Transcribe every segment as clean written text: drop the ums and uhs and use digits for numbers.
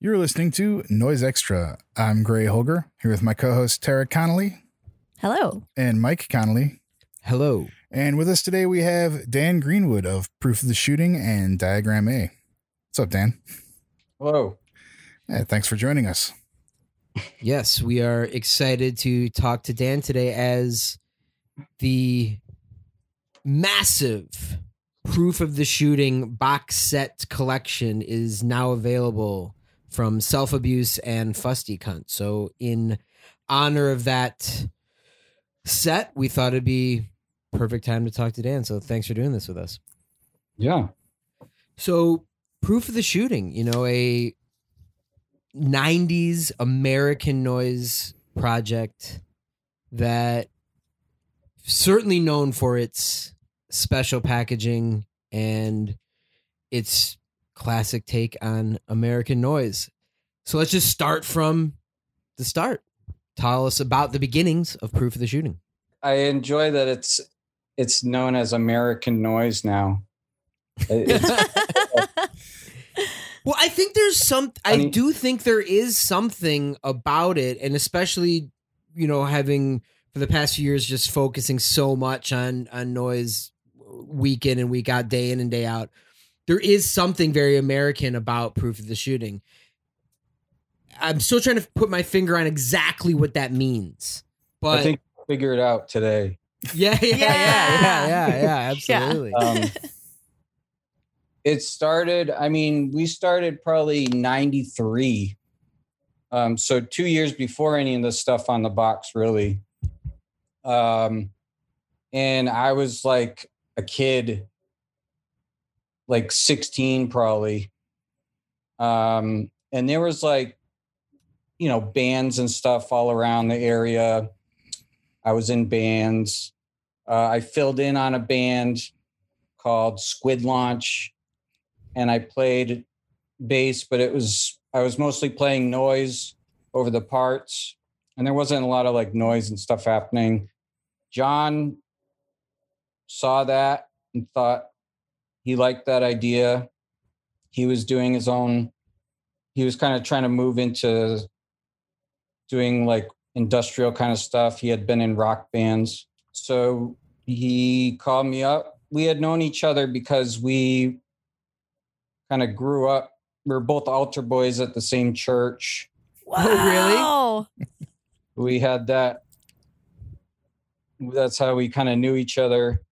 You're listening to Noise Extra. I'm Gray Holger, here with my co-host Tara Connolly. Hello. And Mike Connolly. Hello. And with us today we have Dan Greenwood of Proof of the Shooting and Diagram A. What's up, Dan? Hello. Yeah, thanks for joining us. Yes, we are excited to talk to Dan today as the massive Proof of the Shooting box set collection is now available from Self Abuse and Fusty Cunt. So in honor of that set, we thought it'd be perfect time to talk to Dan. So thanks for doing this with us. Yeah. So Proof of the Shooting, you know, a 90s American noise project that certainly known for its special packaging and its classic take on American noise. So let's just start from the start. Tell us about the beginnings of Proof of the Shooting. I enjoy that it's known as American noise now. Well, I think there's some. I do think there is something about it, and especially, you know, having for the past few years just focusing so much on noise week in and week out, day in and day out. There is something very American about Proof of the Shooting. I'm still trying to put my finger on exactly what that means, but I think we'll figure it out today. Yeah, absolutely. Yeah. It started. I mean, we started probably '93, so 2 years before any of the stuff on the box, really. And I was like a kid. Like 16 probably. And there was like, you know, bands and stuff all around the area. I was in bands. I filled in on a band called Squid Launch and I played bass, but I was mostly playing noise over the parts and there wasn't a lot of like noise and stuff happening. John saw that and thought, he liked that idea. He was doing his own. He was kind of trying to move into doing like industrial kind of stuff. He had been in rock bands. So he called me up. We had known each other because we kind of grew up. We were both altar boys at the same church. Wow. Oh, really? We had that. That's how we kind of knew each other.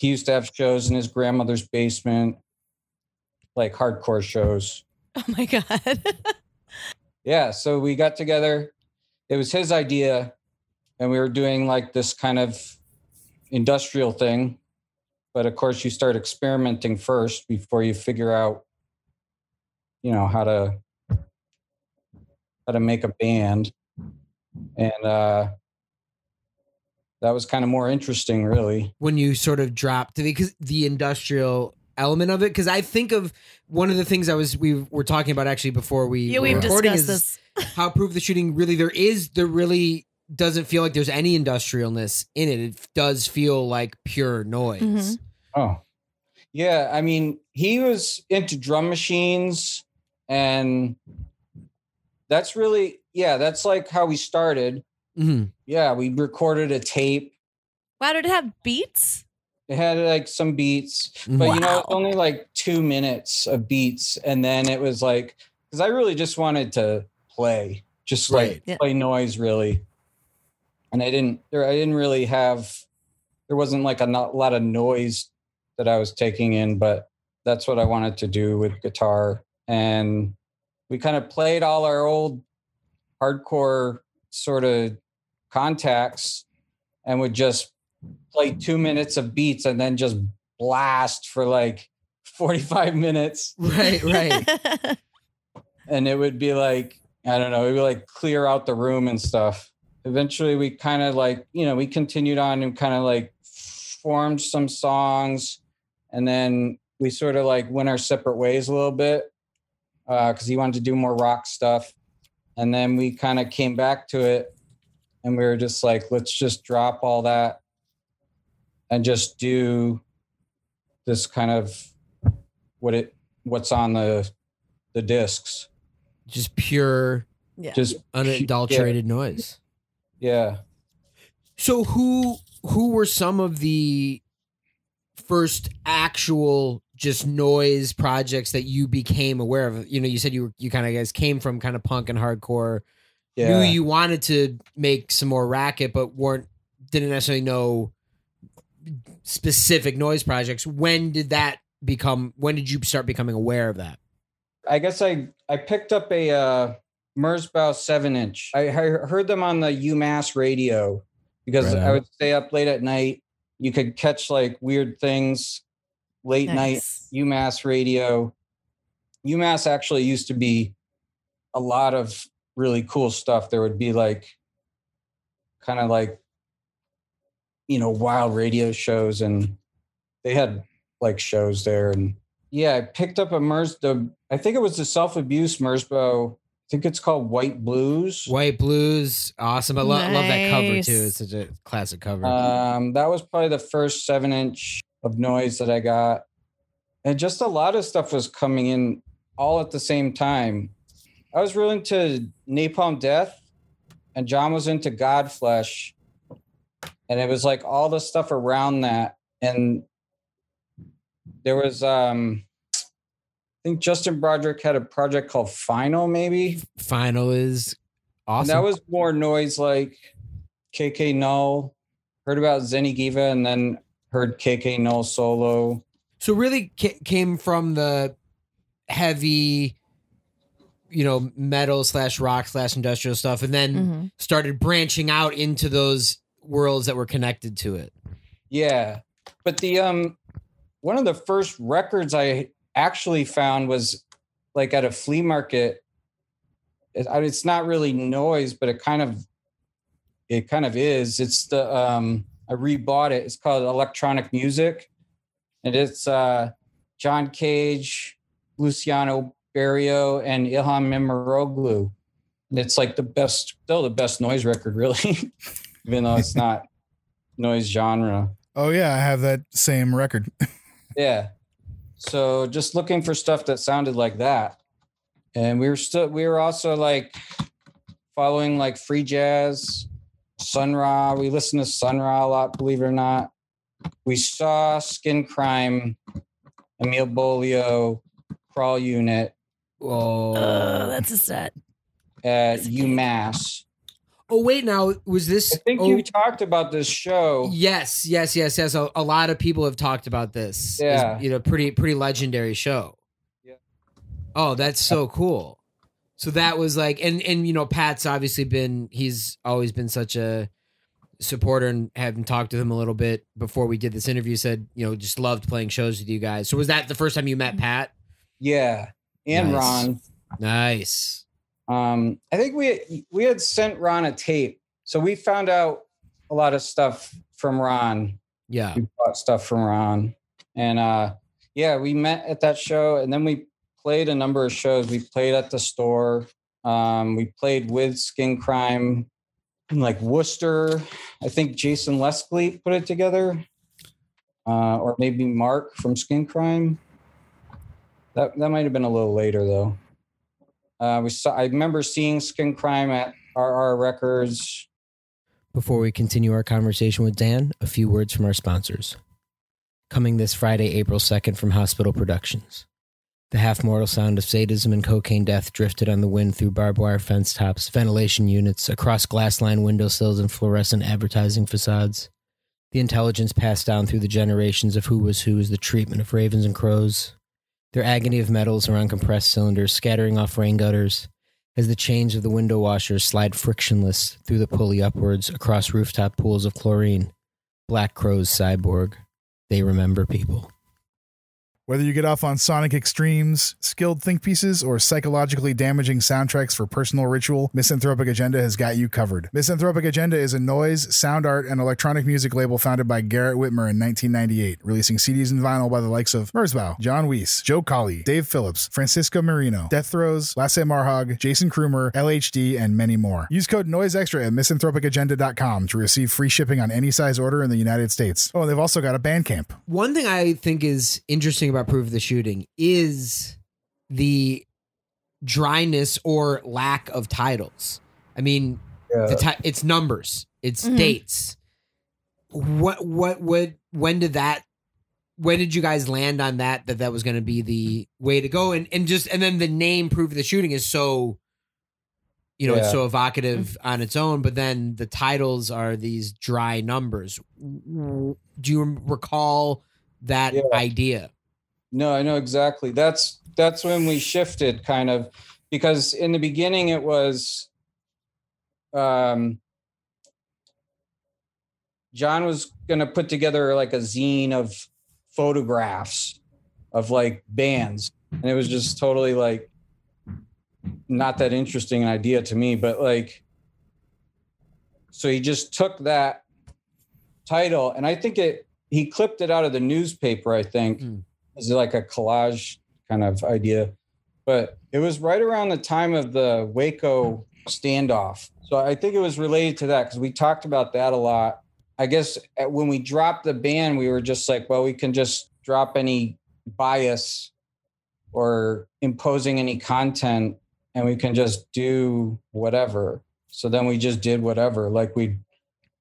He used to have shows in his grandmother's basement, like hardcore shows. Oh, my God. Yeah, so we got together. It was his idea, and we were doing like this kind of industrial thing. But, of course, you start experimenting first before you figure out, you know, how to make a band. And that was kind of more interesting, really. When you sort of dropped the industrial element of it, because I think of one of the things we were talking about actually before we were recording is this. How Proof of the Shooting really there really doesn't feel like there's any industrialness in it. It does feel like pure noise. Mm-hmm. Oh, yeah. I mean, he was into drum machines, and that's really that's like how we started. Mm-hmm. Yeah, we recorded a tape. Wow, did it have beats? It had like some beats, but you know, only like 2 minutes of beats. And then it was like, because I really just wanted to play, play noise really. And there wasn't like a lot of noise that I was taking in, but that's what I wanted to do with guitar. And we kind of played all our old hardcore sort of contacts and would just play 2 minutes of beats and then just blast for like 45 minutes. Right. And it would be like, I don't know, it would like clear out the room and stuff. Eventually we kind of like, you know, we continued on and kind of like formed some songs. And then we sort of like went our separate ways a little bit because he wanted to do more rock stuff. And then we kind of came back to it. And we were just like, let's just drop all that and just do this kind of what it what's on the discs. Just pure, yeah. Just unadulterated noise. Yeah. So who were some of the first actual just noise projects that you became aware of? You know, you said you kind of guys came from kind of punk and hardcore. Yeah. Knew you wanted to make some more racket, but didn't necessarily know specific noise projects. When did you start becoming aware of that? I guess I picked up a Merzbow 7-inch. I heard them on the UMass radio because I would stay up late at night. You could catch like weird things late night UMass radio. UMass actually used to be a lot of really cool stuff. There would be like kind of like, you know, wild radio shows, and they had like shows there. And yeah, I picked up I think it was the self-abuse Merzbow. I think it's called White Blues. White Blues. Awesome. I love that cover too. It's such a classic cover. That was probably the first 7-inch of noise that I got. And just a lot of stuff was coming in all at the same time. I was really into Napalm Death, and John was into Godflesh. And it was like all the stuff around that. And there was, I think Justin Broderick had a project called Final, maybe. Final is awesome. And that was more noise like KK Null. Heard about Zenny Giva and then heard KK Null solo. So really came from the heavy, you know, metal /rock industrial stuff, and then started branching out into those worlds that were connected to it. Yeah. But the one of the first records I actually found was like at a flea market. It's not really noise, but it kind of is. It's the I rebought it. It's called Electronic Music, and it's John Cage, Luciano Berio, and Ilhan Mimaroglu. And it's like still the best noise record, really. Even though it's not noise genre. Oh yeah, I have that same record. Yeah. So just looking for stuff that sounded like that. And we were also like following like free jazz, Sun Ra. We listened to Sun Ra a lot, believe it or not. We saw Skin Crime, Emil Beaulieau, Crawl Unit. Oh, that's a set. At UMass. Oh, wait, now, was this... I think you talked about this show. Yes. A lot of people have talked about this. Yeah. It's, you know, pretty legendary show. Yeah. Oh, that's so cool. So that was like... And you know, Pat's obviously been... He's always been such a supporter, and having talked to him a little bit before we did this interview, said, you know, just loved playing shows with you guys. So was that the first time you met Pat? Yeah. And Ron. Nice. I think we had sent Ron a tape, so we found out a lot of stuff from Ron. Yeah, we bought stuff from Ron, and we met at that show, and then we played a number of shows. We played at the store. We played with Skin Crime, in like Worcester. I think Jason Leskley put it together, or maybe Mark from Skin Crime. That might have been a little later though. I remember seeing Skin Crime at RR Records. Before we continue our conversation with Dan, a few words from our sponsors. Coming this Friday, April 2nd, from Hospital Productions. The half-mortal sound of sadism and cocaine death drifted on the wind through barbed wire fence tops, ventilation units, across glass-lined windowsills and fluorescent advertising facades. The intelligence passed down through the generations of who was who is the treatment of ravens and crows. Their agony of metals around compressed cylinders scattering off rain gutters as the chains of the window washers slide frictionless through the pulley upwards across rooftop pools of chlorine. Black Crow's cyborg. They remember people. Whether you get off on sonic extremes, skilled think pieces, or psychologically damaging soundtracks for personal ritual, Misanthropic Agenda has got you covered. Misanthropic Agenda is a noise, sound art, and electronic music label founded by Garrett Whitmer in 1998, releasing CDs and vinyl by the likes of Merzbau, John Weiss, Joe Colley, Dave Phillips, Francisco Marino, Death Throes, Lasse Marhag, Jason Krumer, LHD, and many more. Use code NOISEXTRA at misanthropicagenda.com to receive free shipping on any size order in the United States. Oh, and they've also got a Bandcamp. One thing I think is interesting about Proof of the Shooting is the dryness or lack of titles. I mean, it's numbers, it's dates. When did you guys land on that was going to be the way to go? And then the name Proof of the Shooting is so, it's so evocative on its own, but then the titles are these dry numbers. Do you recall that idea? No, I know exactly. That's when we shifted kind of, because in the beginning it was, John was going to put together like a zine of photographs of like bands. And it was just totally like, not that interesting an idea to me, but like, so he just took that title and I think he clipped it out of the newspaper, I think. It was like a collage kind of idea, but it was right around the time of the Waco standoff. So I think it was related to that because we talked about that a lot. I guess when we dropped the ban, we were just like, well, we can just drop any bias or imposing any content and we can just do whatever. So then we just did whatever. Like we'd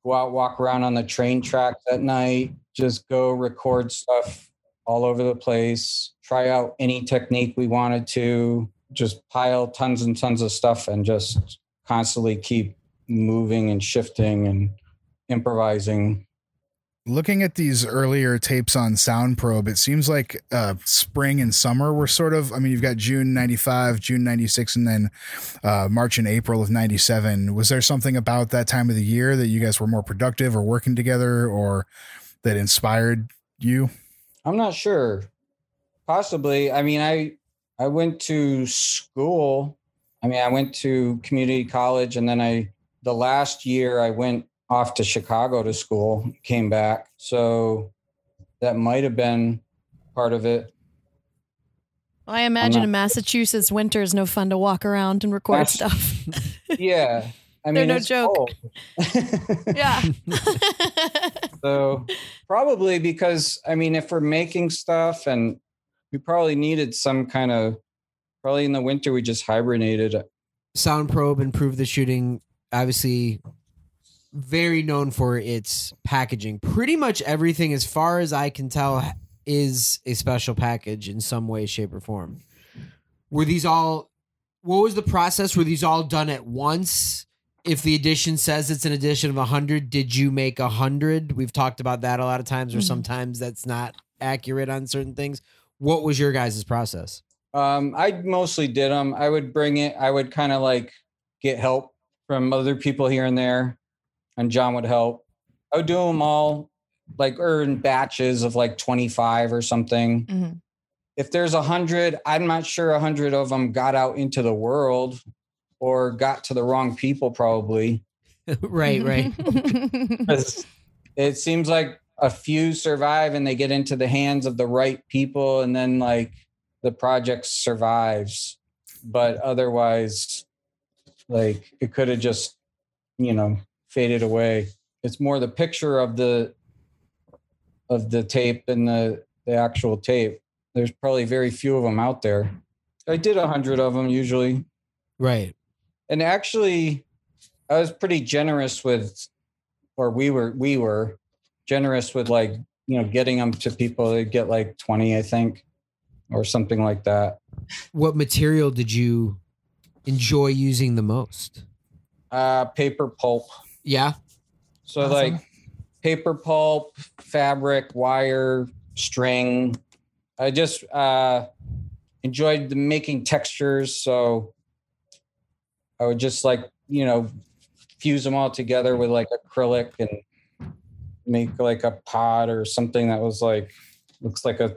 go out, walk around on the train tracks at night, just go record stuff all over the place, try out any technique we wanted to, just pile tons and tons of stuff and just constantly keep moving and shifting and improvising. Looking at these earlier tapes on Sound Probe, it seems like spring and summer were sort of, I mean, you've got June 95, June 96, and then March and April of 97. Was there something about that time of the year that you guys were more productive or working together or that inspired you? I'm not sure. Possibly. I mean, I went to school. I mean, I went to community college and then the last year I went off to Chicago to school, came back. So that might have been part of it. Well, I imagine in Massachusetts, winter is no fun to walk around and record stuff. Yeah. I mean, no joke. Yeah. So probably because, I mean, if we're making stuff and we probably needed some kind of, probably in the winter, we just hibernated. Sound Probe and Proof the Shooting, obviously, very known for its packaging. Pretty much everything, as far as I can tell, is a special package in some way, shape, or form. What was the process? Were these all done at once? If the edition says it's an edition of 100, did you make 100? We've talked about that a lot of times, or sometimes that's not accurate on certain things. What was your guys' process? I mostly did them. I would bring it. I would kind of like get help from other people here and there. And John would help. I would do them all like in batches of like 25 or something. Mm-hmm. If there's 100, I'm not sure 100 of them got out into the world or got to the wrong people probably. Right. It seems like a few survive and they get into the hands of the right people. And then like the project survives, but otherwise like it could have just, faded away. It's more the picture of the tape and the actual tape. There's probably very few of them out there. I did 100 of them usually. Right. And actually I was pretty generous with, or we were generous with like, getting them to people. They'd get like 20, I think, or something like that. What material did you enjoy using the most? Paper pulp. Yeah. So awesome. Like paper pulp, fabric, wire, string. I just enjoyed making textures. So I would just like, fuse them all together with like acrylic and make like a pot or something that was like, looks like a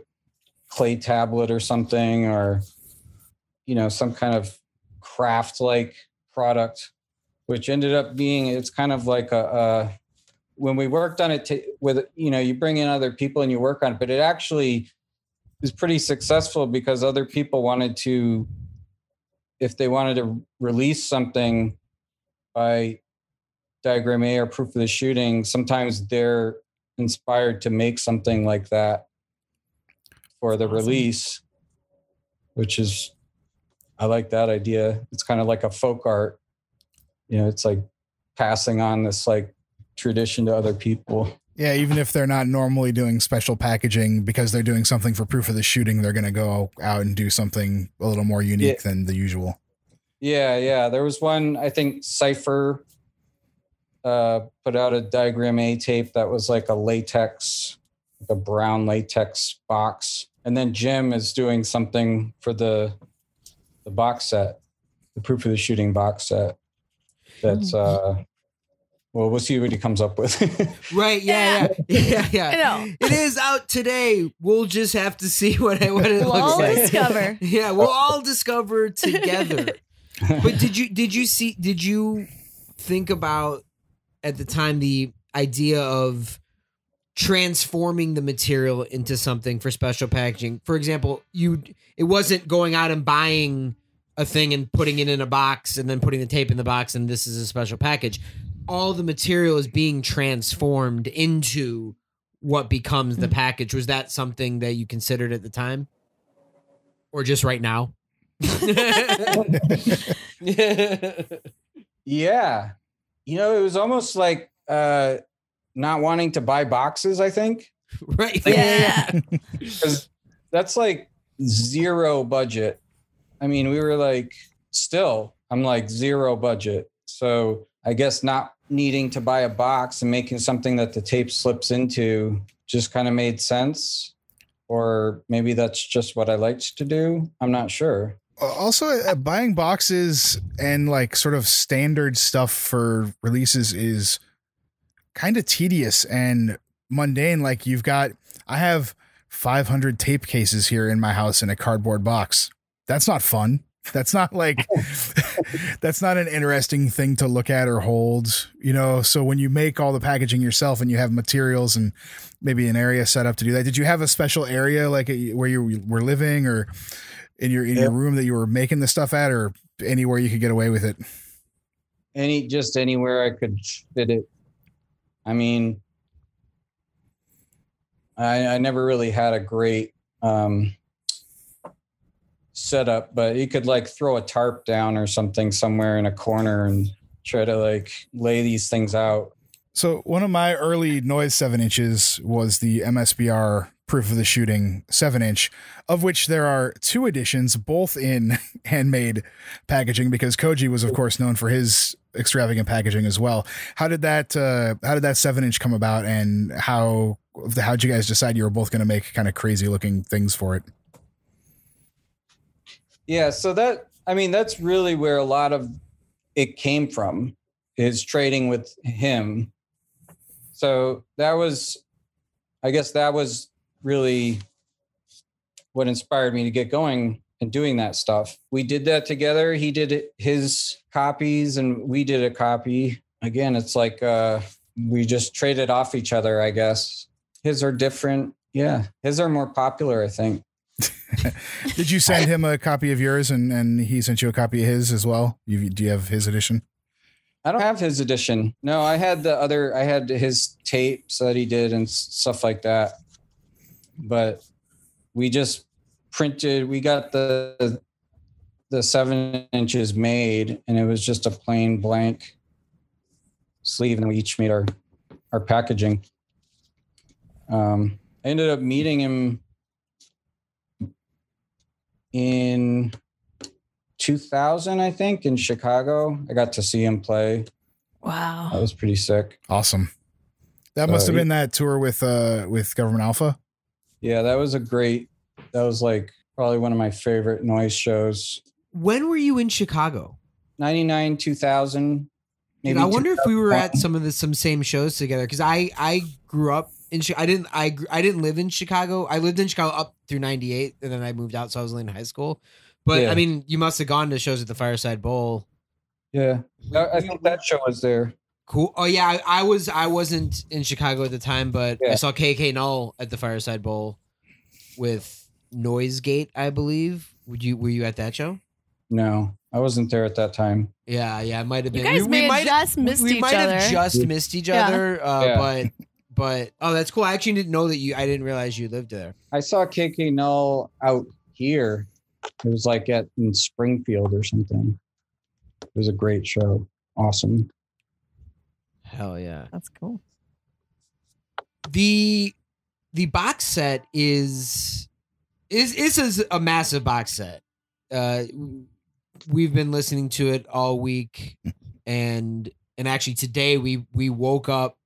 clay tablet or something, or, some kind of craft like product. Which ended up being, it's kind of like when we worked on it you bring in other people and you work on it, but it actually is pretty successful because other people wanted to, if they wanted to release something by Diagram A or Proof of the Shooting, sometimes they're inspired to make something like that for the release, which is I like that idea. It's kind of like a folk art. You know, it's like passing on this like tradition to other people. Yeah, even if they're not normally doing special packaging, because they're doing something for Proof of the Shooting, they're going to go out and do something a little more unique than the usual. Yeah, yeah. There was one, I think Cypher put out a Diagram A tape that was like a latex, like a brown latex box. And then Jim is doing something for the box set, the Proof of the Shooting box set. That's... well, we'll see what he comes up with. Right. Yeah. It is out today. We'll just have to see what it looks like. We'll all discover. Yeah, we'll all discover together. But did you think about at the time the idea of transforming the material into something for special packaging? For example, it wasn't going out and buying a thing and putting it in a box and then putting the tape in the box and this is a special package. All the material is being transformed into what becomes the package. Was that something that you considered at the time or just right now? Yeah. You know, it was almost like not wanting to buy boxes, I think. Right. Yeah. Because that's like zero budget. I mean, we were like, I'm like zero budget. So I guess not needing to buy a box and making something that the tape slips into just kind of made sense. Or maybe that's just what I liked to do. I'm not sure. Also, buying boxes and like sort of standard stuff for releases is kind of tedious and mundane. Like I have 500 tape cases here in my house in a cardboard box. That's not fun. That's not an interesting thing to look at or hold, you know? So when you make all the packaging yourself and you have materials and maybe an area set up to do that, did you have a special area like where you were living or in your room that you were making the stuff at or anywhere you could get away with it? Just anywhere I could fit it. I mean, I never really had a great, setup, but you could like throw a tarp down or something somewhere in a corner and try to like lay these things out. So one of my early noise 7 inches was the MSBR Proof of the Shooting 7-inch, of which there are 2 editions, both in handmade packaging because Koji was of course known for his extravagant packaging as well. How did that 7-inch come about, and how'd you guys decide you were both going to make kind of crazy looking things for it? Yeah, so that's really where a lot of it came from, is trading with him. So that was really what inspired me to get going and doing that stuff. We did that together. He did his copies and we did a copy. Again, it's like we just traded off each other, I guess. His are different. Yeah, his are more popular, I think. Did you send him a copy of yours and he sent you a copy of his as well? Do you have his edition? I don't have his edition. No, I had his tapes that he did and stuff like that. But we got the 7 inches made and it was just a plain blank sleeve. And we each made our packaging. I ended up meeting him in 2000, I think, in Chicago. I got to see him play. Wow. That was pretty sick. Awesome. That must have been that tour with Government Alpha. Yeah, that was like probably one of my favorite noise shows. When were you in Chicago? 99, 2000. Maybe. And I wonder if we were at some same shows together, because I grew up in Chicago. I didn't live in Chicago. I lived in Chicago up through 98, and then I moved out, so I was in high school. But yeah. I mean, you must have gone to shows at the Fireside Bowl. Yeah, I think that show was there. Cool. Oh yeah, I wasn't in Chicago at the time, but yeah. I saw KK Null at the Fireside Bowl with Noisegate, I believe. Were you at that show? No, I wasn't there at that time. Yeah, it might have been. You guys we might have just missed each other. But oh, that's cool. I actually didn't know that I didn't realize you lived there. I saw KK Null out here It was like in Springfield or something. It was a great show. Awesome. Hell yeah. That's cool. The box set is a massive box set. We've been listening to it all week, and actually today we woke up,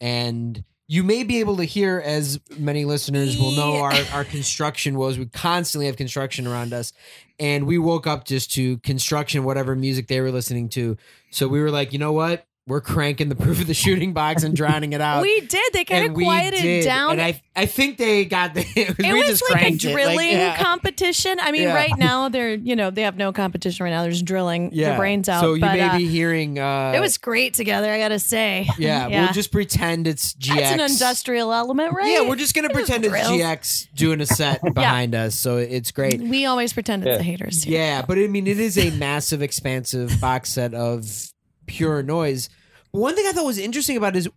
and you may be able to hear, as many listeners will know, our construction woes. We constantly have construction around us, and we woke up just to construction, whatever music they were listening to. So we were like, you know what? We're cranking the Proof of the Shooting box and drowning it out. We did. They kind of quieted down. And I think they got the. It was like a drilling competition. I mean, right now they're they have no competition right now. They're just drilling their brains out. So you may be hearing. It was great together, I gotta say. Yeah, we'll just pretend it's GX. It's an industrial element, right? Yeah, we're just gonna pretend it's GX doing a set behind us. So it's great. We always pretend it's the Haters too. Yeah, but I mean, it is a massive, expansive box set of pure noise. One thing I thought was interesting about it is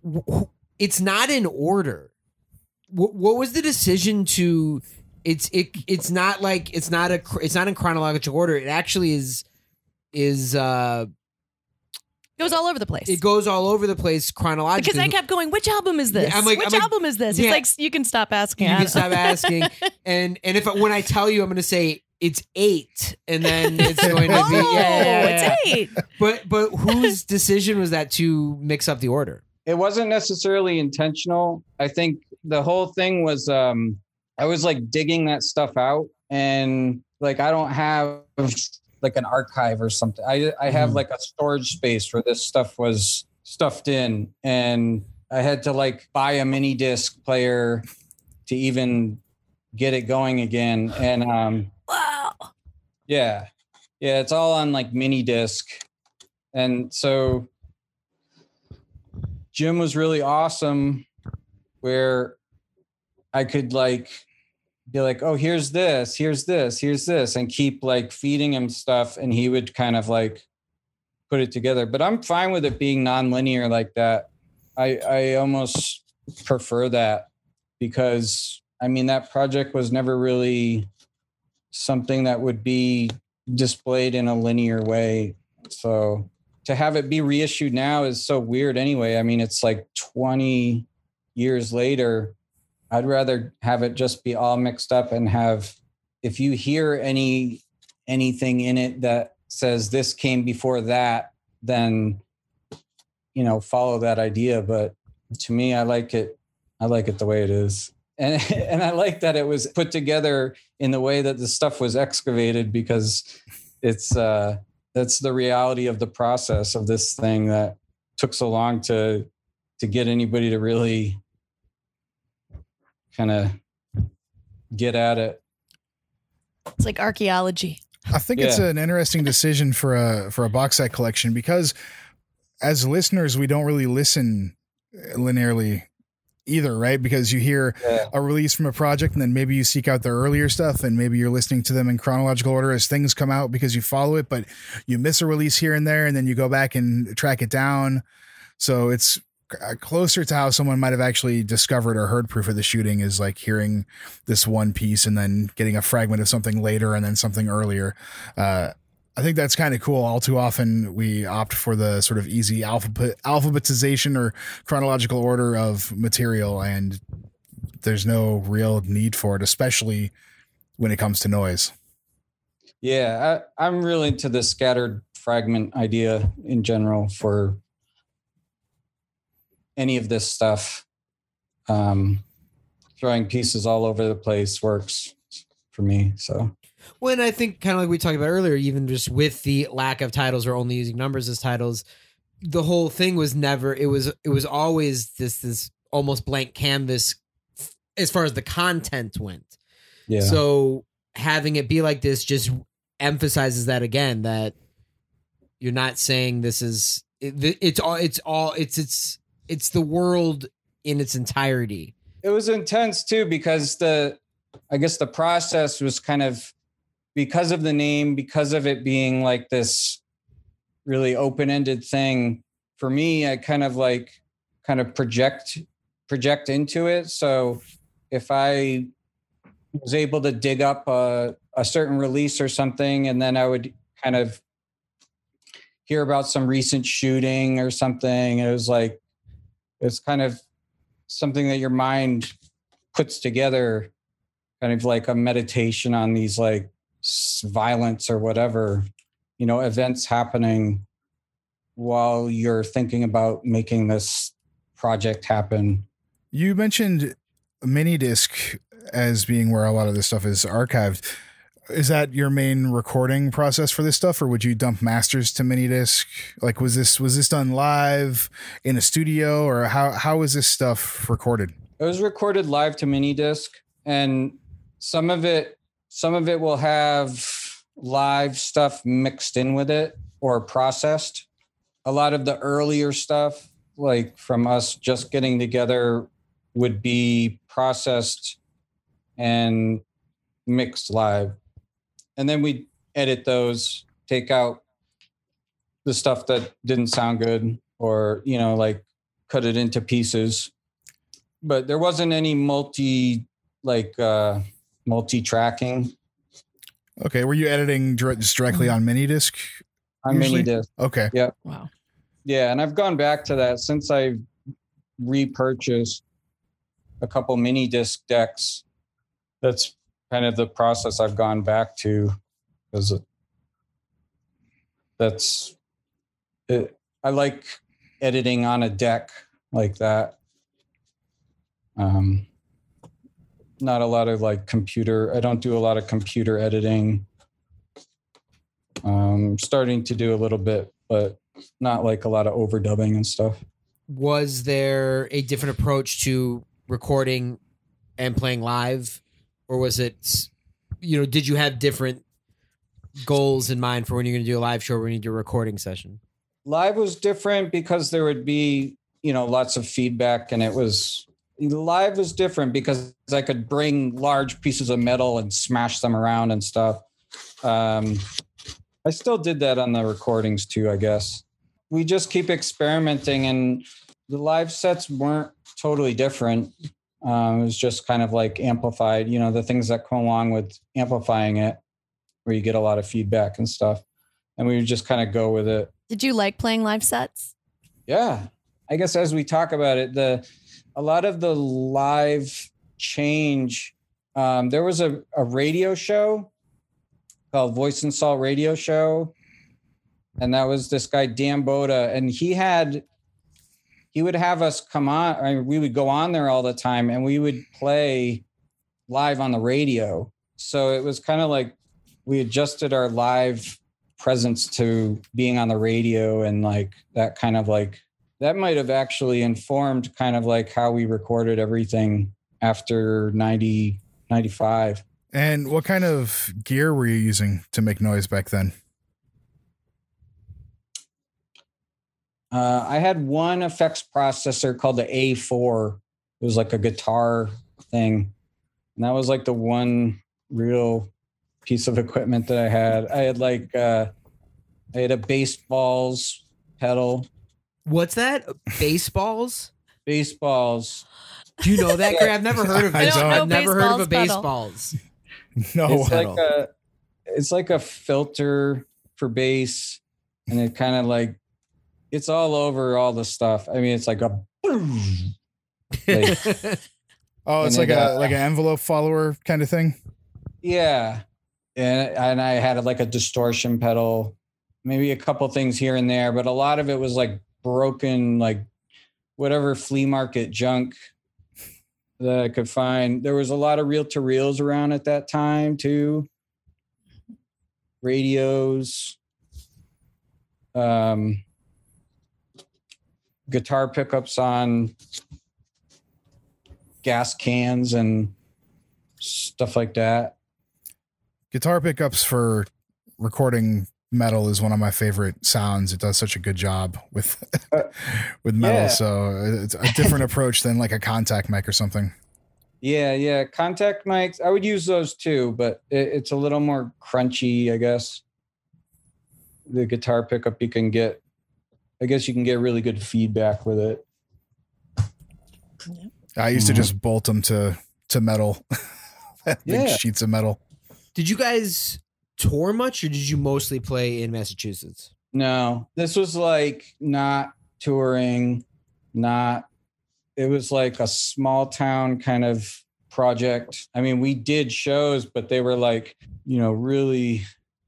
it's not in order. What was the decision to? It's not in chronological order. It actually is. It goes all over the place. It goes all over the place chronologically. Because I kept going, which album is this? Which album is this? It's like, you can stop asking. You can stop asking. And if when I tell you, I'm going to say it's 8, and then it's going to be it's 8. But whose decision was that to mix up the order? It wasn't necessarily intentional. I think the whole thing was I was like digging that stuff out, and like I don't have like an archive or something. I have like a storage space where this stuff was stuffed in, and I had to like buy a mini disc player to even get it going again. And wow. Yeah. Yeah. It's all on like mini disc. And so Jim was really awesome where I could like be like, oh, here's this, here's this, here's this, and keep like feeding him stuff. And he would kind of like put it together, but I'm fine with it being nonlinear like that. I almost prefer that, because I mean, that project was never really something that would be displayed in a linear way. So to have it be reissued now is so weird anyway. I mean, it's like 20 years later. I'd rather have it just be all mixed up and have, if you hear anything in it that says this came before that, then, follow that idea. But to me, I like it the way it is. And I like that it was put together in the way that the stuff was excavated, because it's that's the reality of the process of this thing that took so long to get anybody to really kind of get at it. It's like archaeology. I think it's an interesting decision for a box set collection, because as listeners, we don't really listen linearly either, right? Because you hear a release from a project, and then maybe you seek out their earlier stuff, and maybe you're listening to them in chronological order as things come out because you follow it, but you miss a release here and there, and then you go back and track it down. So it's closer to how someone might have actually discovered or heard Proof of the Shooting, is like hearing this one piece and then getting a fragment of something later and then something earlier. I think that's kind of cool. All too often we opt for the sort of easy alphabetization or chronological order of material, and there's no real need for it, especially when it comes to noise. Yeah. I'm really into the scattered fragment idea in general for any of this stuff. Throwing pieces all over the place works for me. So. When I think, kind of like we talked about earlier, even just with the lack of titles or only using numbers as titles, the whole thing was never, it was always this almost blank canvas as far as the content went. Yeah. So having it be like this just emphasizes that again, that you're not saying this is, it's the world in its entirety. It was intense too, because I guess the process was kind of, because of the name, because of it being like this really open-ended thing, for me, I kind of project into it. So if I was able to dig up a a certain release or something, and then I would kind of hear about some recent shooting or something. It was like, it's kind of something that your mind puts together, kind of like a meditation on these like violence or whatever, you know, events happening while you're thinking about making this project happen. You mentioned minidisc as being where a lot of this stuff is archived. Is that your main recording process for this stuff, or would you dump masters to minidisc? Like, was this done live in a studio, or how is this stuff recorded? It was recorded live to minidisc, and some of it will have live stuff mixed in with it or processed. A lot of the earlier stuff, like from us just getting together, would be processed and mixed live. And then we edit those, take out the stuff that didn't sound good, or, you know, like cut it into pieces. But there wasn't any multi-tracking. Okay. Were you editing just directly on minidisc? On minidisc. Okay. Yep. Wow. Yeah. And I've gone back to that since I repurchased a couple minidisc decks. That's kind of the process I've gone back to, because I like editing on a deck like that. Not a lot of like computer. I don't do a lot of computer editing. Starting to do a little bit, but not like a lot of overdubbing and stuff. Was there a different approach to recording and playing live? Or was it, you know, did you have different goals in mind for when you're going to do a live show or when you do a recording session? Live was different because there would be, you know, lots of feedback, and live was different because I could bring large pieces of metal and smash them around and stuff. I still did that on the recordings too, I guess. We just keep experimenting, and the live sets weren't totally different. It was just kind of like amplified, you know, the things that come along with amplifying it, where you get a lot of feedback and stuff. And we would just kind of go with it. Did you like playing live sets? Yeah. I guess as we talk about it, a lot of the live change, there was a radio show called Voice and Salt Radio Show. And that was this guy, Dan Boda. And he would have us come on. I mean, we would go on there all the time, and we would play live on the radio. So it was kind of like we adjusted our live presence to being on the radio, and like that kind of like, that might've actually informed kind of like how we recorded everything after 95. And what kind of gear were you using to make noise back then? I had one effects processor called the A4. It was like a guitar thing. And that was like the one real piece of equipment that I had. I had a baseballs pedal. What's that? Baseballs? Baseballs. Do you know that, Gary? I've never heard of it. I've never heard of a baseballs. No. It's like a filter for bass. And it kind of like, it's all over all the stuff. I mean, it's like a boom. It's like an envelope follower kind of thing. Yeah. And I had like a distortion pedal, maybe a couple things here and there, but a lot of it was like broken, like whatever flea market junk that I could find. There was a lot of reel-to-reels around at that time too. Radios. Guitar pickups on gas cans and stuff like that. Guitar pickups for recording metal is one of my favorite sounds. It does such a good job with metal. Yeah. So it's a different approach than like a contact mic or something. Yeah. Contact mics. I would use those too, but it's a little more crunchy, I guess. The guitar pickup you can get really good feedback with it. I used to just bolt them to metal. Big sheets of metal. Did you guys tour much, or did you mostly play in Massachusetts? No, this was like not touring, not, it was like a small town kind of project. I mean, we did shows, but they were like, you know, really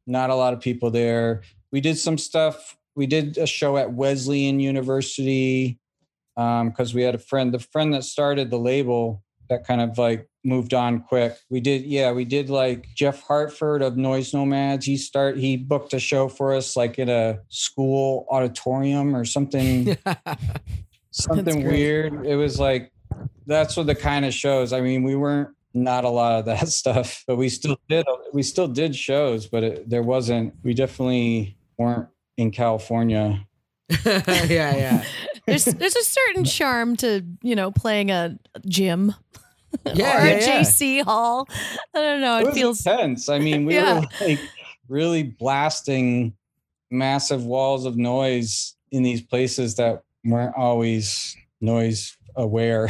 not a lot of people there. We did some stuff. We did a show at Wesleyan University because we had the friend that started the label that kind of like moved on quick. We did like Jeff Hartford of Noise Nomads. He booked a show for us like in a school auditorium or something, something weird. It was like, that's what the kind of shows. I mean, we weren't not a lot of that stuff, but we still did shows, but we definitely weren't in California. Yeah. There's a certain charm to, you know, playing a gym. Yeah, or a JC hall. I don't know. It feels intense. I mean, we were like really blasting massive walls of noise in these places that weren't always noise aware.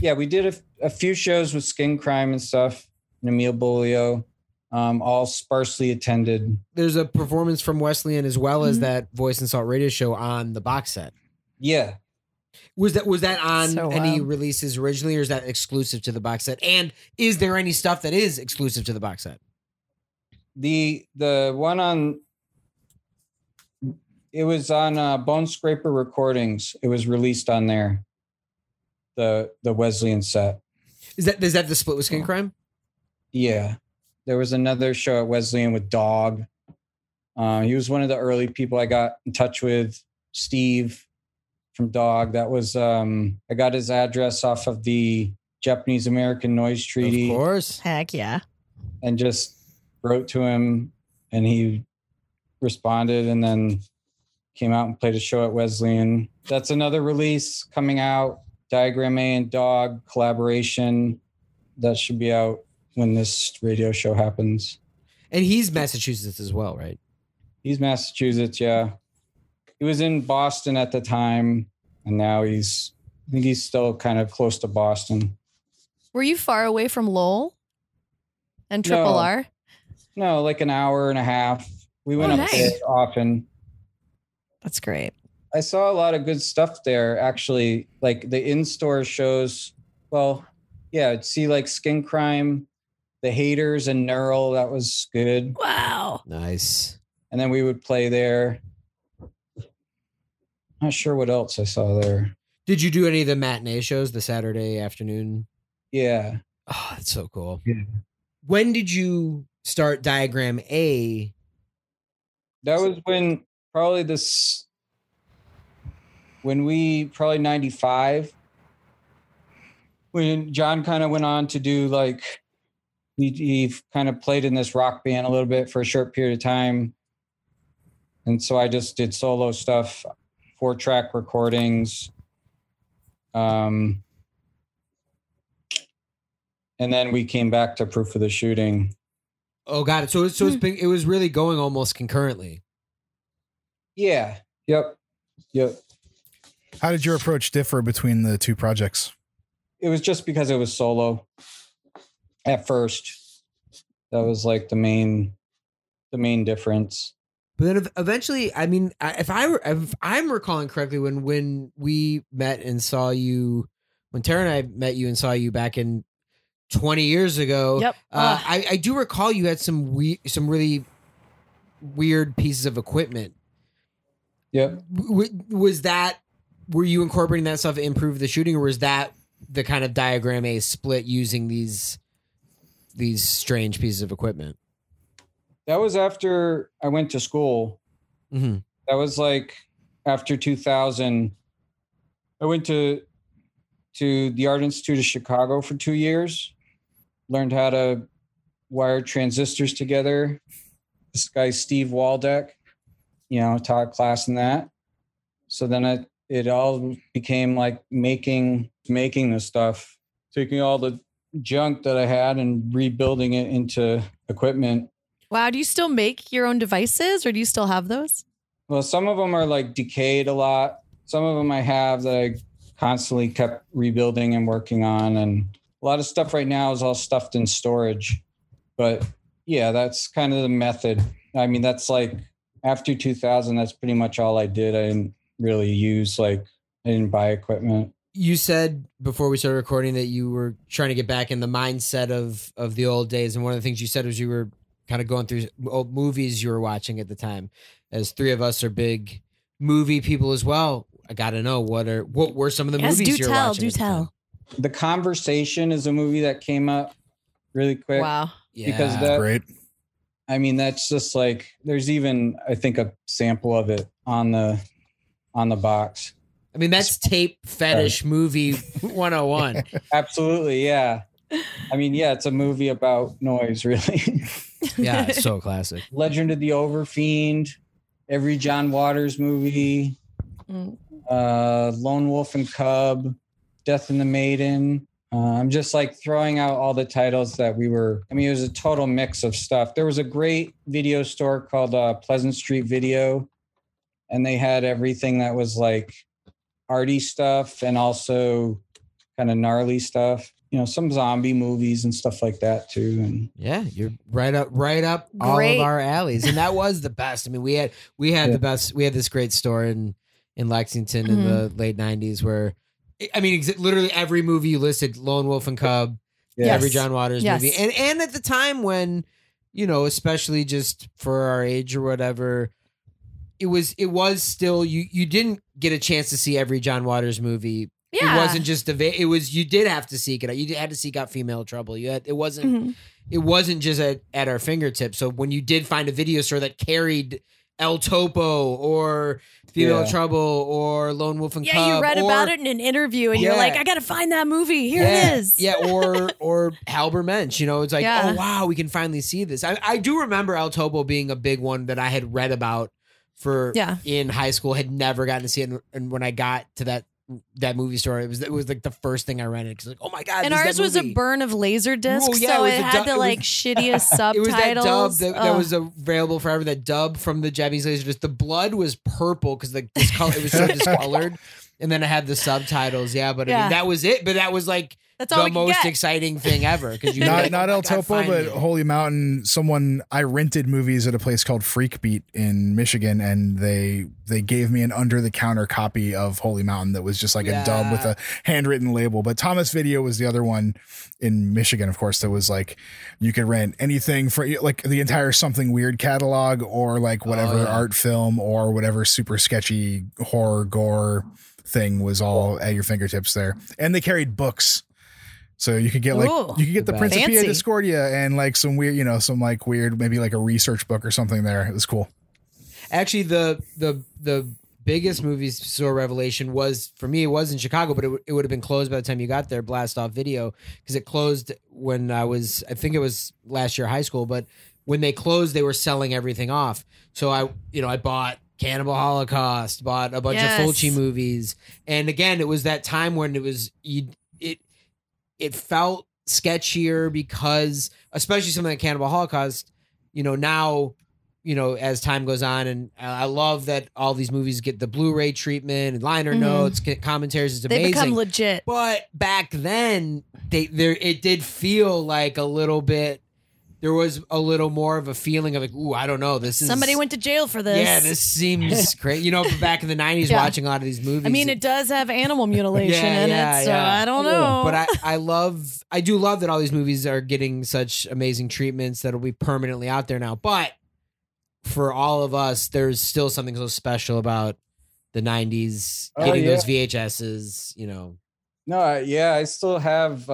Yeah, we did a few shows with Skin Crime and stuff, and Emil Beaulieau, all sparsely attended. There's a performance from Wesleyan as well as that Voice and Salt radio show on the box set. Yeah. Was that on any releases originally, or is that exclusive to the box set? And is there any stuff that is exclusive to the box set? The one on, it was on Bone Scraper Recordings. It was released on there. The Wesleyan set. Is that the split with Skin Crime? Yeah. There was another show at Wesleyan with Dog. He was one of the early people I got in touch with, Steve from Dog. That was, I got his address off of the Japanese American Noise Treaty. Of course. Heck yeah. And just wrote to him and he responded and then came out and played a show at Wesleyan. That's another release coming out. Diagram A and Dog collaboration. That should be out when this radio show happens. And he's Massachusetts as well, right? He's Massachusetts, yeah. He was in Boston at the time, and now I think he's still kind of close to Boston. Were you far away from Lowell and Triple R? No, like an hour and a half. We went up there often. That's great. I saw a lot of good stuff there, actually, like the in-store shows. Well, yeah, I'd see like Skin Crime, The Haters, and Neural. That was good. Wow. Nice. And then we would play there. Not sure what else I saw there. Did you do any of the matinee shows, the Saturday afternoon? Yeah. Oh, that's so cool. Yeah. When did you start Diagram A? That was when probably this... When we, probably 95, when John kind of went on to do like, he kind of played in this rock band a little bit for a short period of time. And so I just did solo stuff, 4-track recordings. And then we came back to Proof of the Shooting. Oh, got it. So it's been, it was really going almost concurrently. Yeah. Yep. How did your approach differ between the two projects? It was just because it was solo at first. That was like the main difference. But then eventually, I mean, if I'm recalling correctly, when we met and saw you, when Tara and I met you and saw you back in 20 years ago, yep. I do recall you had some really weird pieces of equipment. Yep. Were you incorporating that stuff to improve the shooting, or was that the kind of Diagram A split using these strange pieces of equipment? That was after I went to school. Mm-hmm. That was like after 2000. I went to the Art Institute of Chicago for 2 years, learned how to wire transistors together. This guy, Steve Waldeck, you know, taught class in that. So then it all became like making the stuff, taking all the junk that I had and rebuilding it into equipment. Wow. Do you still make your own devices, or do you still have those? Well, some of them are like decayed a lot. Some of them I have that I constantly kept rebuilding and working on. And a lot of stuff right now is all stuffed in storage, but Yeah, that's kind of the method. I mean, that's like after 2000, that's pretty much all I did. I didn't really use, like, I didn't buy equipment. You said before we started recording that you were trying to get back in the mindset of the old days. And one of the things you said was you were kind of going through old movies you were watching at the time. As three of us are big movie people as well, I got to know what were some of the movies you're watching? Do tell. The Conversation is a movie that came up really quick. Wow. Yeah. Because that's great. I mean, that's just like, there's even, I think, a sample of it on the box. I mean, that's tape fetish movie 101. Absolutely. Yeah. I mean, yeah, it's a movie about noise, really. Yeah. It's so classic. Legend of the Overfiend, every John Waters movie, Lone Wolf and Cub, Death and the Maiden. I'm just like throwing out all the titles that we were, I mean, it was a total mix of stuff. There was a great video store called Pleasant Street Video, and they had everything that was like arty stuff and also kind of gnarly stuff. You know, some zombie movies and stuff like that too. And yeah, you're right up all of our alleys. And that was the best. I mean, we had the best. We had this great store in Lexington in the late 90s where, I mean, literally every movie you listed, Lone Wolf and Cub, every John Waters movie. And at the time when, you know, especially just for our age or whatever, it was still, you didn't get a chance to see every John Waters movie. Yeah. It wasn't just it was, you did have to seek it out. You had to seek out Female Trouble. It wasn't just at our fingertips. So when you did find a video store that carried El Topo or Female Trouble or Lone Wolf and Cub. Yeah, you read about it in an interview and you're like, I got to find that movie. Here it is. Yeah, or Halber Mensch. You know, it's like, oh, wow, we can finally see this. I do remember El Topo being a big one that I had read about in high school, had never gotten to see it. And when I got to that movie store, it was like the first thing I rented because, like, oh my god! And ours was a burn of laser disc, so it had the like shittiest subtitles. It was that dub that was available forever. That dub from the Japanese laser disc. The blood was purple because the it was so discolored, and then I had the subtitles. Yeah, but I mean, that was it. But that was like the most exciting thing ever because you not El Topo, but Holy Mountain. Someone I rented movies at a place called Freak Beat in Michigan, and they gave me an under the counter copy of Holy Mountain that was just like a dub with a handwritten label. But Thomas Video was the other one in Michigan, of course, that was like you could rent anything for like the entire Something Weird catalog or like whatever art film or whatever super sketchy horror gore thing was all at your fingertips there, and they carried books. So you could get like the Principia Discordia and like some weird, you know, some like weird, maybe like a research book or something there. It was cool. Actually, the biggest movie store revelation was for me, it was in Chicago, but it would have been closed by the time you got there. Blast Off Video, because it closed when I think it was last year of high school, but when they closed, they were selling everything off. So I bought Cannibal Holocaust, bought a bunch of Fulci movies. And again, it was that time when it felt sketchier because, especially something like Cannibal Holocaust, you know, now, you know, as time goes on, and I love that all these movies get the Blu-ray treatment and liner notes, commentaries. It's amazing. They become legit. But back then, it did feel like a little bit. There was a little more of a feeling of like, ooh, I don't know. Somebody went to jail for this. Yeah, this seems great. You know, back in the 90s, watching a lot of these movies. I mean, it does have animal mutilation in it, so I don't know. But I do love that all these movies are getting such amazing treatments that'll be permanently out there now. But for all of us, there's still something so special about the 90s, getting those VHSs, you know. No, yeah, I still have,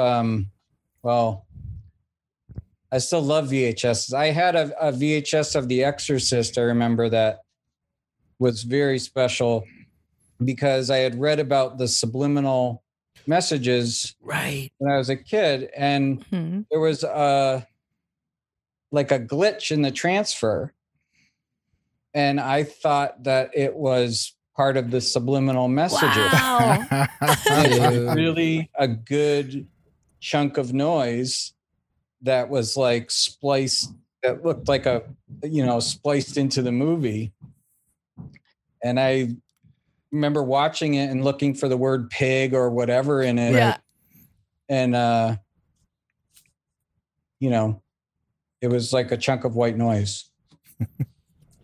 I still love VHSs. I had a VHS of The Exorcist. I remember that was very special because I had read about the subliminal messages when I was a kid. And there was a glitch in the transfer. And I thought that it was part of the subliminal messages. Wow. It was really a good chunk of noise that was like spliced, that looked like a, you know, spliced into the movie. And I remember watching it and looking for the word pig or whatever in it. Yeah. And, you know, It was like a chunk of white noise.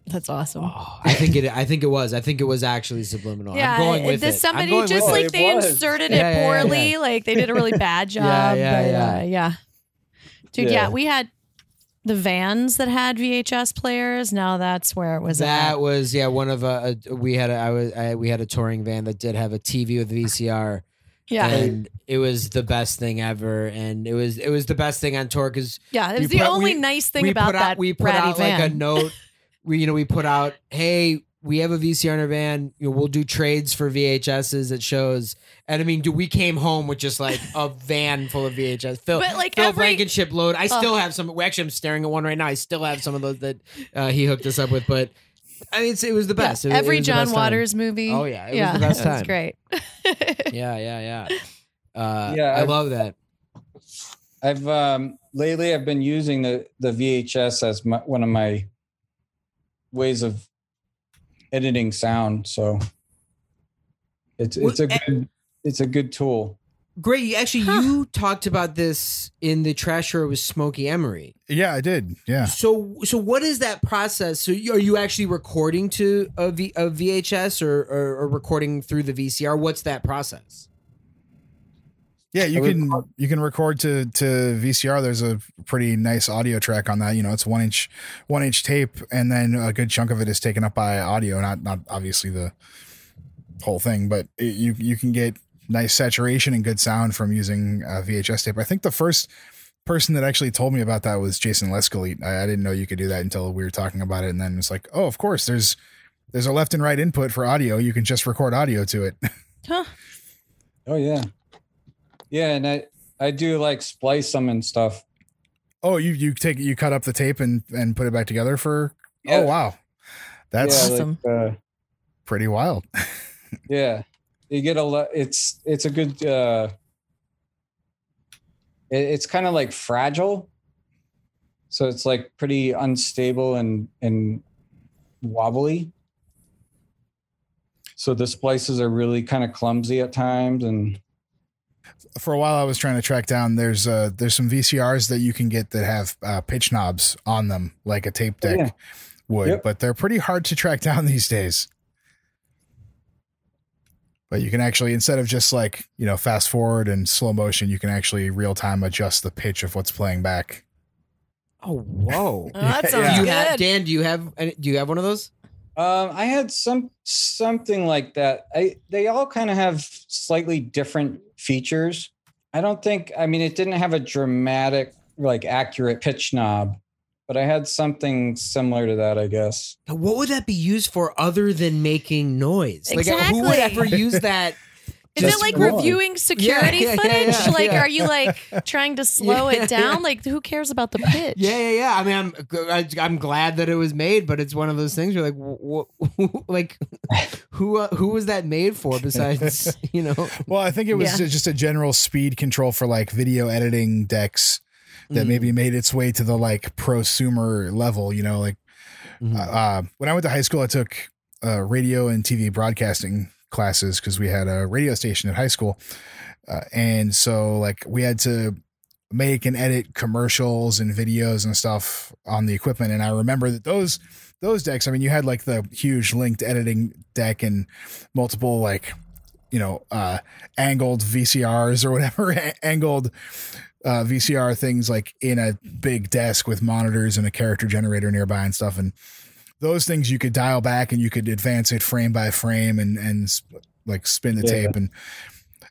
That's awesome. Oh, I think it was. I think it was actually subliminal. Yeah, I'm going with it. Somebody just like they inserted it poorly. Yeah. Like they did a really bad job. Yeah. Dude, yeah, we had the vans that had VHS players. Now that's where it was. We had a touring van that did have a TV with VCR. Yeah, and it was the best thing ever, and it was the best thing on tour because it was the only nice thing about that. We put out like a note. We put out, hey, we have a VCR in our van. We'll do trades for VHSs at shows. And I mean, we came home with just like a van full of VHS. Phil Blankenship load. I still have some. Actually, I'm staring at one right now. I still have some of those that he hooked us up with. But I mean, it was the best. Yeah, every John Waters movie. Oh yeah, it was the best time. It's great. Yeah. I love that. I've been using the VHS as one of my ways of editing sound, so it's a good tool. Great, actually, you talked about this in the Trash Show with Smokey Emery. Yeah, I did. Yeah. So what is that process? So are you actually recording to a VHS or recording through the VCR? What's that process? Yeah, you can record to VCR. There's a pretty nice audio track on that. You know, it's one inch tape, and then a good chunk of it is taken up by audio. Not obviously the whole thing, but you can get nice saturation and good sound from using VHS tape. I think the first person that actually told me about that was Jason Lescalite. I didn't know you could do that until we were talking about it, and then it's like, oh, of course, there's a left and right input for audio. You can just record audio to it. Huh. Oh yeah. Yeah, and I do like splice them and stuff. Oh, you cut up the tape and put it back together for. Yeah. Oh wow, that's awesome. Like, pretty wild. Yeah, you get a lot. It's a good. It's kind of like fragile, so it's like pretty unstable and wobbly. So the splices are really kind of clumsy at times and. For a while, I was trying to track down. There's some VCRs that you can get that have pitch knobs on them, like a tape deck would, but they're pretty hard to track down these days. But you can actually, instead of just like fast forward and slow motion, you can actually real time adjust the pitch of what's playing back. Oh whoa! Oh, that sounds good. Dan, do you have one of those? I had something like that. They all kind of have slightly different features. It didn't have a dramatic, like accurate pitch knob, but I had something similar to that, I guess. Now, what would that be used for other than making noise? Exactly. Like, who would ever use that? Is it like reviewing security footage? Are you like trying to slow it down? Like, who cares about the pitch? Yeah. I mean, I'm glad that it was made, but it's one of those things where who was that made for besides, Well, I think it was just a general speed control for like video editing decks that maybe made its way to the like prosumer level, when I went to high school, I took radio and TV broadcasting classes because we had a radio station at high school, and so like we had to make and edit commercials and videos and stuff on the equipment. And I remember that those decks, I mean, you had like the huge linked editing deck and multiple like angled VCRs or whatever angled VCR things like in a big desk with monitors and a character generator nearby and stuff. And those things you could dial back and you could advance it frame by frame and like spin the tape. And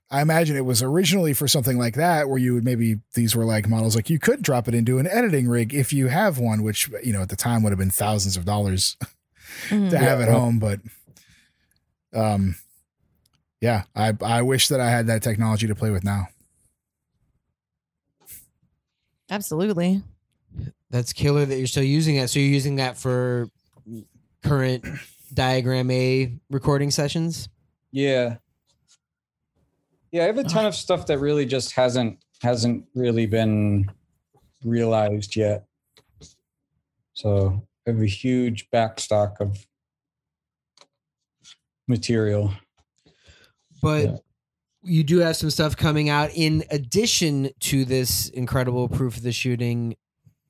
I imagine it was originally for something like that, where you would maybe, these were like models, like you could drop it into an editing rig if you have one, which, at the time would have been thousands of dollars to have at home. But I wish that I had that technology to play with now. Absolutely. That's killer that you're still using it. So you're using that for current Diagram A recording sessions? Yeah, I have a ton of stuff that really just hasn't really been realized yet. So I have a huge backstock of material. But you do have some stuff coming out in addition to this incredible Proof of the Shooting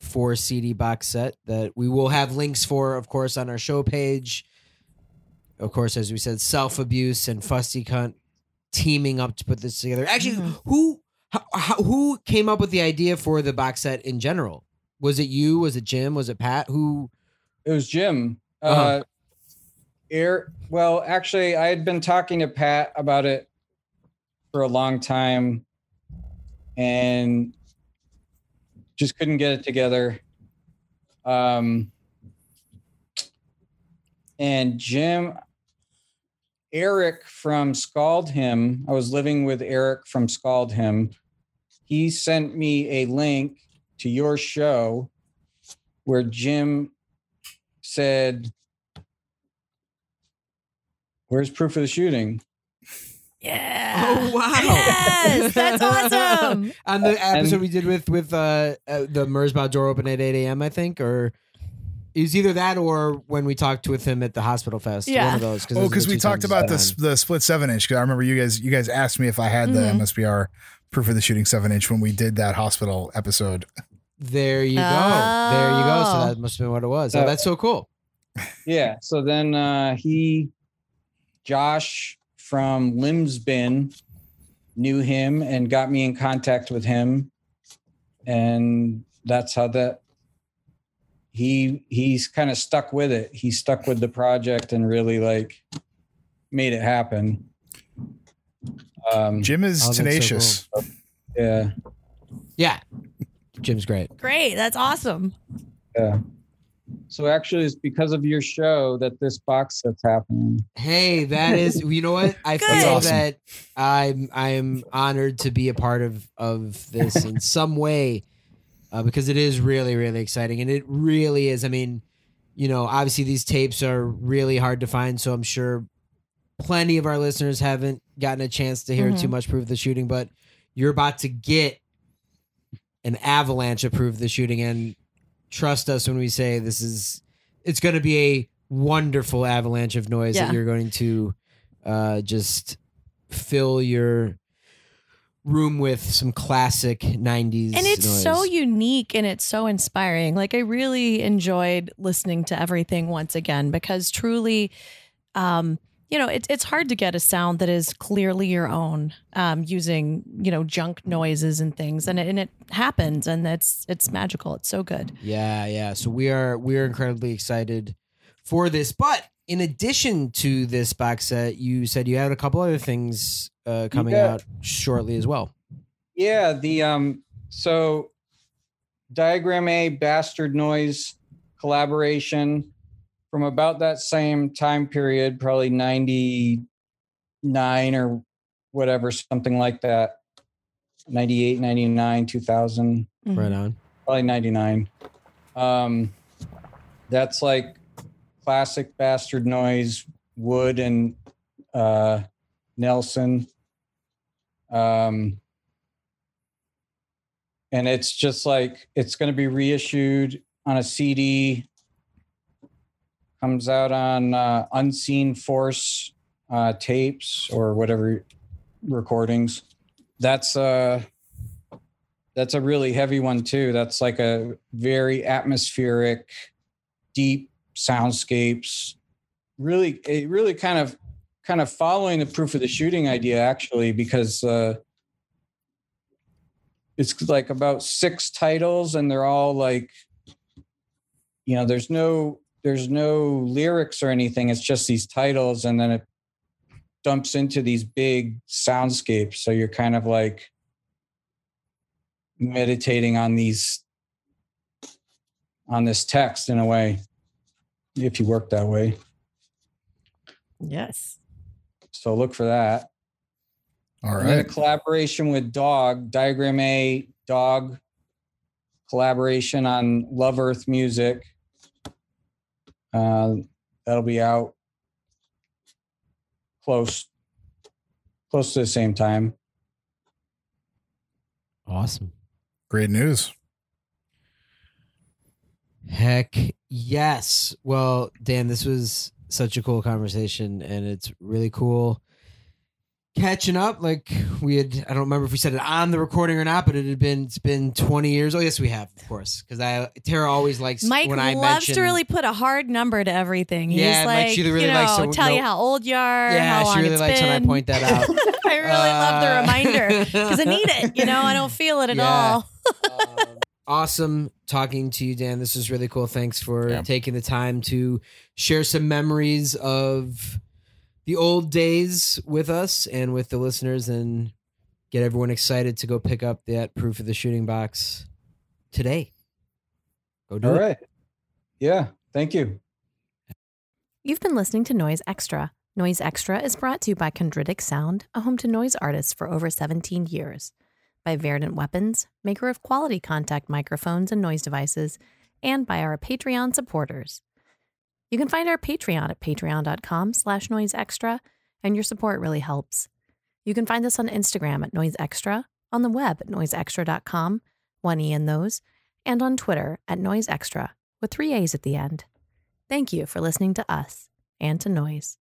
4-CD box set that we will have links for, of course, on our show page. Of course, as we said, Self-Abuse and Fusty Cunt teaming up to put this together. Actually, who came up with the idea for the box set in general? Was it you? Was it Jim? Was it Pat? Who? It was Jim. Well, actually, I had been talking to Pat about it for a long time and just couldn't get it together. And Jim, Eric from Scald Him, I was living with Eric from Scald Him. He sent me a link to your show where Jim said, "Where's Proof of the Shooting?" Yeah. Oh, wow. Yes, that's awesome. On the episode we did with the Merzbow door open at 8 a.m., I think, or it was either that or when we talked with him at the Hospital Fest. Yeah. One of those. Because we talked about the split 7-inch. Because I remember you guys asked me if I had the MSBR Proof of the Shooting 7-inch when we did that Hospital episode. There you go. There you go. So that must have been what it was. So that's so cool. Yeah. So then Josh from Limsbin knew him and got me in contact with him. And that's how he's kind of stuck with it. He stuck with the project and really like made it happen. Jim is tenacious. So cool. Yeah. Yeah. Jim's great. Great. That's awesome. Yeah. So actually, it's because of your show that this box set's happening. Hey, that is, you know what? I feel awesome. That I'm honored to be a part of this in some way because it is really, really exciting. And it really is. I mean, you know, obviously these tapes are really hard to find. So I'm sure plenty of our listeners haven't gotten a chance to hear too much Proof of the Shooting, but you're about to get an avalanche of Proof of the Shooting, and trust us when we say this is, it's going to be a wonderful avalanche of noise that you're going to just fill your room with some classic 90s and it's noise. So unique and it's so inspiring. Like I really enjoyed listening to everything once again, because truly, you know, it's hard to get a sound that is clearly your own using, you know, junk noises and things. And it happens, and it's magical. It's so good. Yeah, yeah. So we are incredibly excited for this. But in addition to this box set, you said you had a couple other things coming out shortly as well. Yeah, the so Diagram A Bastard Noise collaboration from about that same time period, probably 99 or whatever, something like that. 98, 99, 2000. Right on. Probably 99. That's like classic Bastard Noise, Wood and Nelson. And it's just like, it's going to be reissued on a CD. Comes out on Unseen Force tapes or whatever recordings. That's a really heavy one too. That's like a very atmospheric, deep soundscapes. Really, it really kind of following the Proof of the Shooting idea actually, because it's like about 6 titles and they're all like, you know, there's no lyrics or anything. It's just these titles. And then it dumps into these big soundscapes. So you're kind of like meditating on this text in a way, if you work that way. Yes. So look for that. All right. And then a collaboration with Dog, Diagram A, Dog collaboration on Love Earth Music. That'll be out close to the same time. Awesome. Great news. Heck yes. Well, Dan, this was such a cool conversation, and it's really cool catching up. Like we had, I don't remember if we said it on the recording or not, but it's been 20 years. Oh yes, we have, of course. Because Tara always likes Mike when I mention. Mike loves to really put a hard number to everything. He's yeah, like, she really likes to tell you how old you are. Yeah, how long she really likes when I point that out. I really love the reminder because I need it. You know, I don't feel it at all. Awesome talking to you, Dan. This is really cool. Thanks for taking the time to share some memories of the old days with us and with the listeners, and get everyone excited to go pick up that Proof of the Shooting box today. Go do it. All right. Yeah. Thank you. You've been listening to Noise Extra. Noise Extra is brought to you by Chondritic Sound, a home to noise artists for over 17 years. By Verdant Weapons, maker of quality contact microphones and noise devices, and by our Patreon supporters. You can find our Patreon at patreon.com/noiseextra, and your support really helps. You can find us on Instagram at noiseextra, on the web at noiseextra.com, one E in those, and on Twitter at noiseextra, with 3 A's at the end. Thank you for listening to us and to Noise.